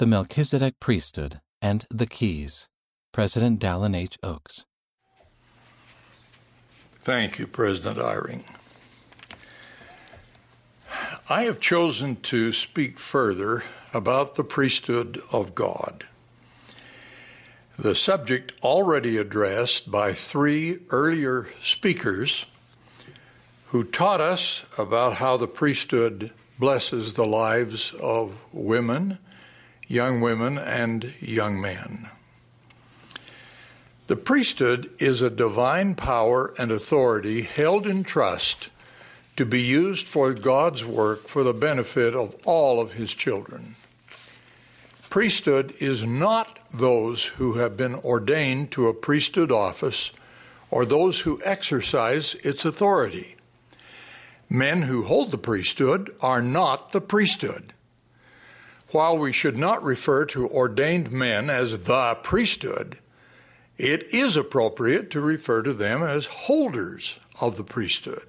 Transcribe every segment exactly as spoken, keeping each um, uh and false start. The Melchizedek Priesthood and the Keys, President Dallin H. Oaks. Thank you, President Eyring. I have chosen to speak further about the priesthood of God, the subject already addressed by three earlier speakers who taught us about how the priesthood blesses the lives of women, young women, and young men. The priesthood is a divine power and authority held in trust to be used for God's work for the benefit of all of his children. Priesthood is not those who have been ordained to a priesthood office or those who exercise its authority. Men who hold the priesthood are not the priesthood. While we should not refer to ordained men as the priesthood, it is appropriate to refer to them as holders of the priesthood.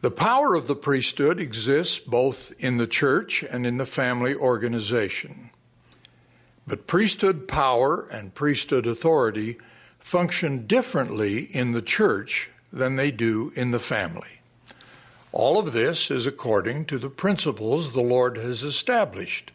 The power of the priesthood exists both in the church and in the family organization. But priesthood power and priesthood authority function differently in the church than they do in the family. All of this is according to the principles the Lord has established.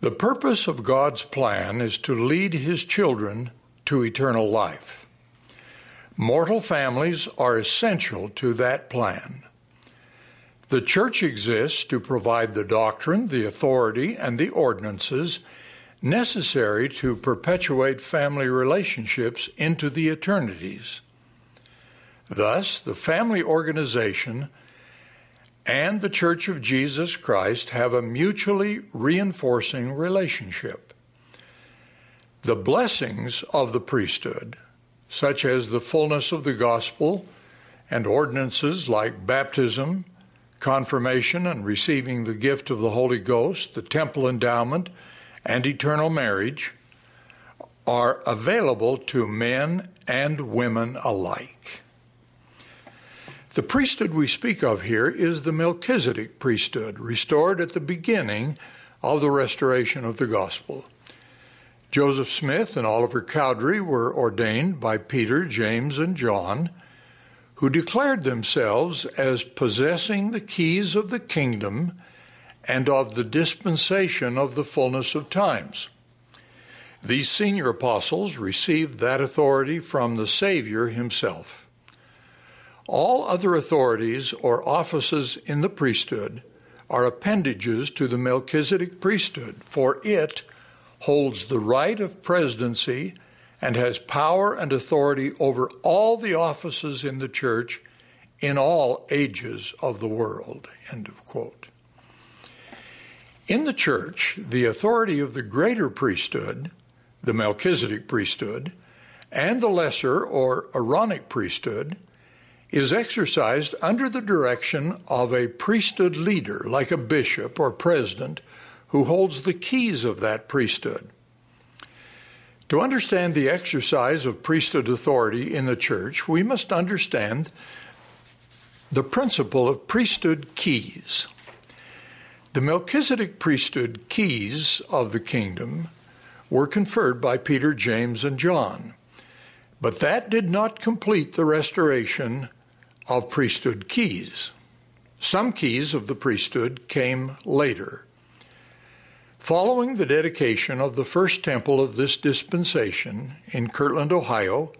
The purpose of God's plan is to lead his children to eternal life. Mortal families are essential to that plan. The church exists to provide the doctrine, the authority, and the ordinances necessary to perpetuate family relationships into the eternities. Thus, the family organization and the Church of Jesus Christ have a mutually reinforcing relationship. The blessings of the priesthood, such as the fullness of the gospel and ordinances like baptism, confirmation and receiving the gift of the Holy Ghost, the temple endowment, and eternal marriage, are available to men and women alike. The priesthood we speak of here is the Melchizedek priesthood, restored at the beginning of the restoration of the gospel. Joseph Smith and Oliver Cowdery were ordained by Peter, James, and John, who declared themselves as possessing the keys of the kingdom and of the dispensation of the fullness of times. These senior apostles received that authority from the Savior himself. All other authorities or offices in the priesthood are appendages to the Melchizedek priesthood, for it holds the right of presidency and has power and authority over all the offices in the church in all ages of the world, end of quote. In the church, the authority of the greater priesthood, the Melchizedek priesthood, and the lesser or Aaronic priesthood is exercised under the direction of a priesthood leader, like a bishop or president, who holds the keys of that priesthood. To understand the exercise of priesthood authority in the church, we must understand the principle of priesthood keys. The Melchizedek priesthood keys of the kingdom were conferred by Peter, James, and John, but that did not complete the restoration of priesthood keys. Some keys of the priesthood came later. Following the dedication of the first temple of this dispensation in Kirtland, Ohio,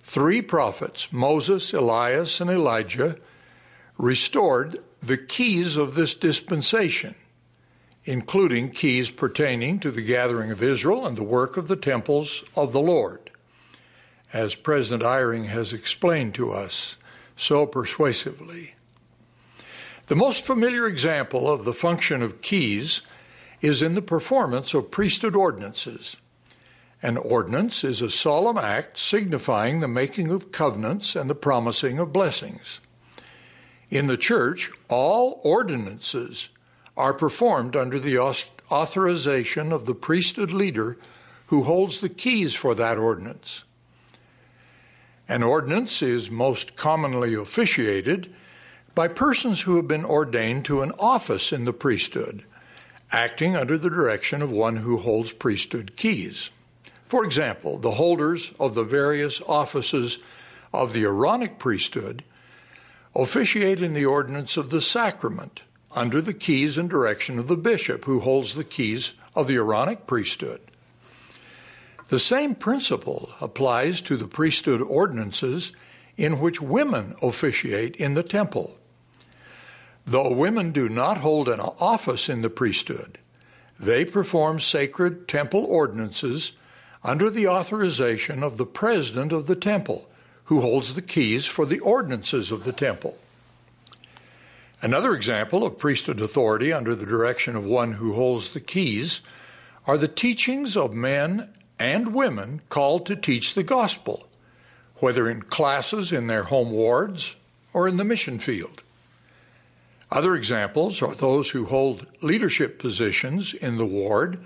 three prophets, Moses, Elias, and Elijah, restored the keys of this dispensation, including keys pertaining to the gathering of Israel and the work of the temples of the Lord, as President Eyring has explained to us so persuasively. The most familiar example of the function of keys is in the performance of priesthood ordinances. An ordinance is a solemn act signifying the making of covenants and the promising of blessings. In the church, all ordinances are performed under the authorization of the priesthood leader who holds the keys for that ordinance. An ordinance is most commonly officiated by persons who have been ordained to an office in the priesthood acting under the direction of one who holds priesthood keys. For example, the holders of the various offices of the Aaronic priesthood officiate in the ordinance of the sacrament under the keys and direction of the bishop who holds the keys of the Aaronic priesthood. The same principle applies to the priesthood ordinances in which women officiate in the temple. Though women do not hold an office in the priesthood, they perform sacred temple ordinances under the authorization of the president of the temple, who holds the keys for the ordinances of the temple. Another example of priesthood authority under the direction of one who holds the keys are the teachings of men and women called to teach the gospel, whether in classes in their home wards or in the mission field. Other examples are those who hold leadership positions in the ward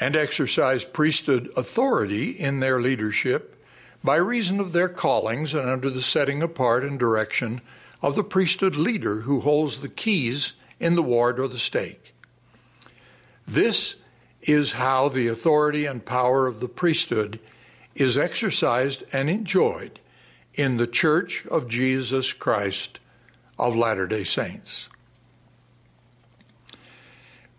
and exercise priesthood authority in their leadership by reason of their callings and under the setting apart and direction of the priesthood leader who holds the keys in the ward or the stake. This is how the authority and power of the priesthood is exercised and enjoyed in the Church of Jesus Christ of Latter-day Saints.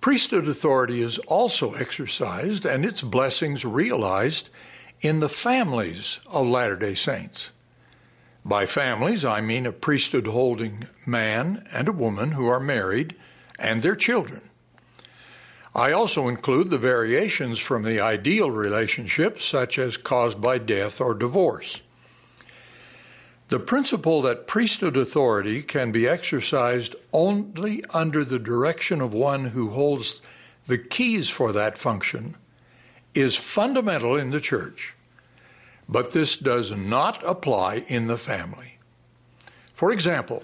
Priesthood authority is also exercised and its blessings realized in the families of Latter-day Saints. By families, I mean a priesthood-holding man and a woman who are married and their children. I also include the variations from the ideal relationship, such as caused by death or divorce. The principle that priesthood authority can be exercised only under the direction of one who holds the keys for that function is fundamental in the church, but this does not apply in the family. For example,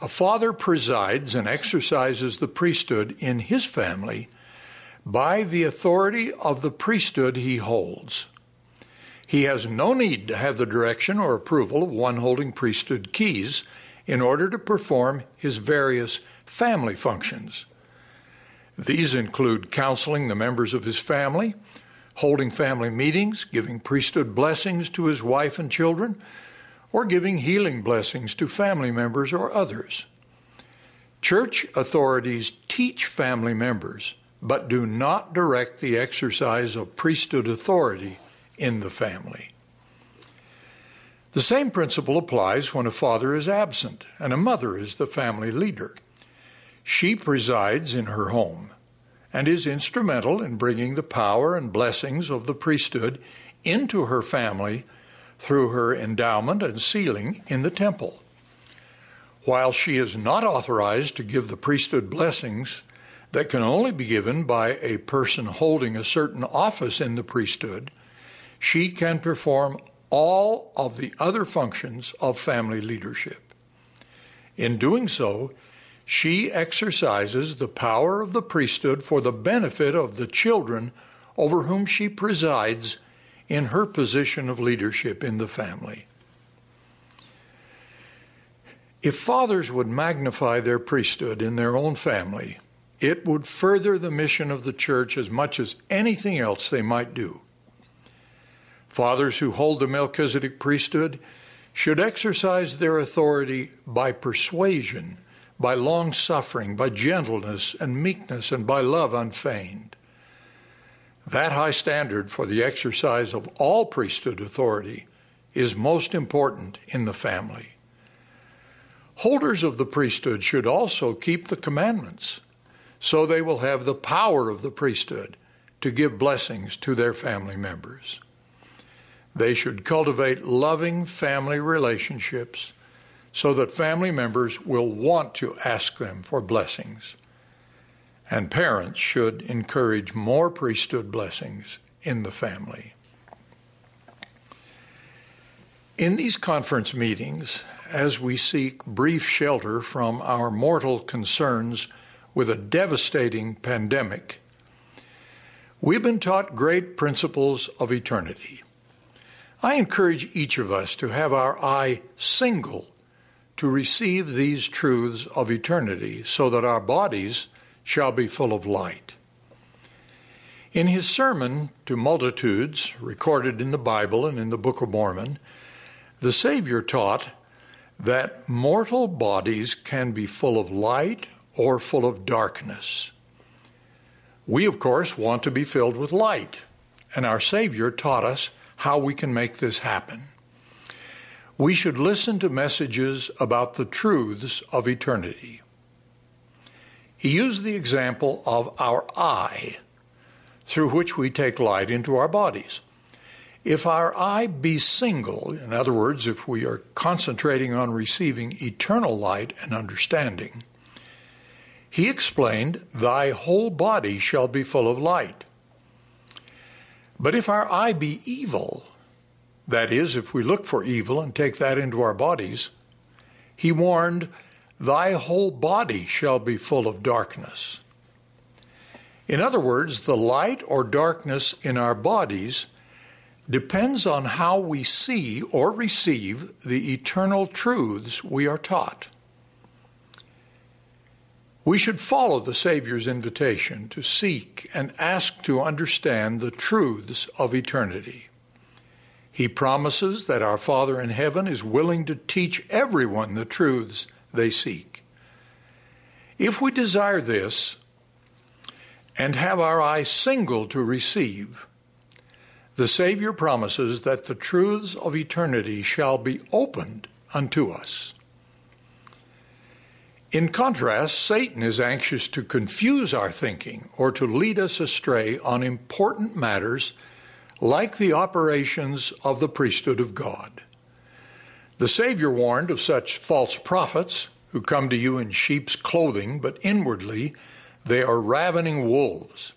a father presides and exercises the priesthood in his family by the authority of the priesthood he holds. He has no need to have the direction or approval of one holding priesthood keys in order to perform his various family functions. These include counseling the members of his family, holding family meetings, giving priesthood blessings to his wife and children, or giving healing blessings to family members or others. Church authorities teach family members, but do not direct the exercise of priesthood authority in the family. The same principle applies when a father is absent and a mother is the family leader. She presides in her home and is instrumental in bringing the power and blessings of the priesthood into her family through her endowment and sealing in the temple. While she is not authorized to give the priesthood blessings that can only be given by a person holding a certain office in the priesthood, she can perform all of the other functions of family leadership. In doing so, she exercises the power of the priesthood for the benefit of the children over whom she presides in her position of leadership in the family. If fathers would magnify their priesthood in their own family, it would further the mission of the church as much as anything else they might do. Fathers who hold the Melchizedek priesthood should exercise their authority by persuasion, by long-suffering, by gentleness and meekness, and by love unfeigned. That high standard for the exercise of all priesthood authority is most important in the family. Holders of the priesthood should also keep the commandments, so they will have the power of the priesthood to give blessings to their family members. They should cultivate loving family relationships so that family members will want to ask them for blessings. And parents should encourage more priesthood blessings in the family. In these conference meetings, as we seek brief shelter from our mortal concerns with a devastating pandemic, we've been taught great principles of eternity. I encourage each of us to have our eye single to receive these truths of eternity so that our bodies shall be full of light. In his sermon to multitudes, recorded in the Bible and in the Book of Mormon, the Savior taught that mortal bodies can be full of light or full of darkness. We, of course, want to be filled with light, and our Savior taught us how we can make this happen. We should listen to messages about the truths of eternity. He used the example of our eye, through which we take light into our bodies. If our eye be single, in other words, if we are concentrating on receiving eternal light and understanding, he explained, "Thy whole body shall be full of light." But if our eye be evil, that is, if we look for evil and take that into our bodies, he warned, "Thy whole body shall be full of darkness." In other words, the light or darkness in our bodies depends on how we see or receive the eternal truths we are taught. We should follow the Savior's invitation to seek and ask to understand the truths of eternity. He promises that our Father in heaven is willing to teach everyone the truths they seek. If we desire this, and have our eyes single to receive, the Savior promises that the truths of eternity shall be opened unto us. In contrast, Satan is anxious to confuse our thinking or to lead us astray on important matters like the operations of the priesthood of God. The Savior warned of such false prophets who come to you in sheep's clothing, but inwardly they are ravening wolves.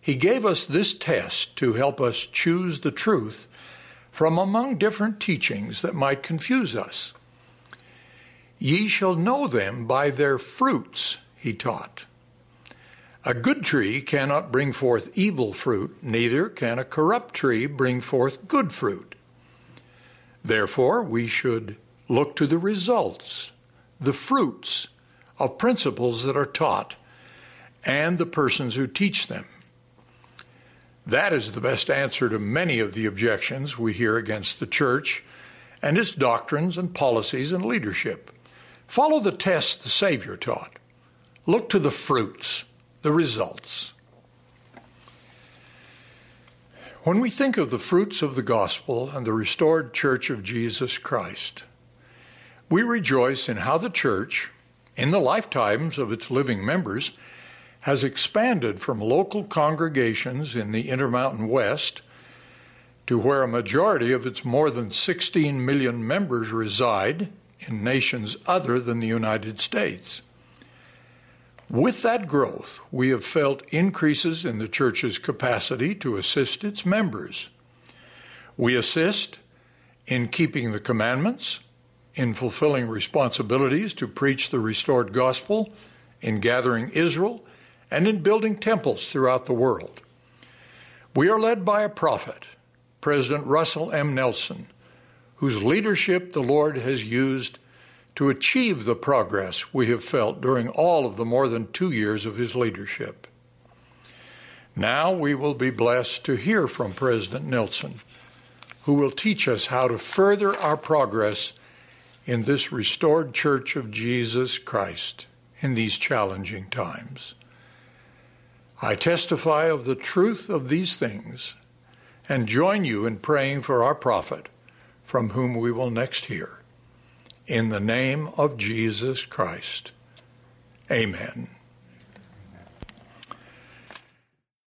He gave us this test to help us choose the truth from among different teachings that might confuse us. Ye shall know them by their fruits, he taught. A good tree cannot bring forth evil fruit, neither can a corrupt tree bring forth good fruit. Therefore, we should look to the results, the fruits of principles that are taught and the persons who teach them. That is the best answer to many of the objections we hear against the church and its doctrines and policies and leadership. Follow the test the Savior taught. Look to the fruits, the results. When we think of the fruits of the gospel and the restored church of Jesus Christ, we rejoice in how the church, in the lifetimes of its living members, has expanded from local congregations in the Intermountain West to where a majority of its more than sixteen million members reside in nations other than the United States. With that growth, we have felt increases in the church's capacity to assist its members. We assist in keeping the commandments, in fulfilling responsibilities to preach the restored gospel, in gathering Israel, and in building temples throughout the world. We are led by a prophet, President Russell M. Nelson, whose leadership the Lord has used to achieve the progress we have felt during all of the more than two years of his leadership. Now we will be blessed to hear from President Nelson, who will teach us how to further our progress in this restored church of Jesus Christ in these challenging times. I testify of the truth of these things and join you in praying for our prophet, from whom we will next hear. In the name of Jesus Christ, amen.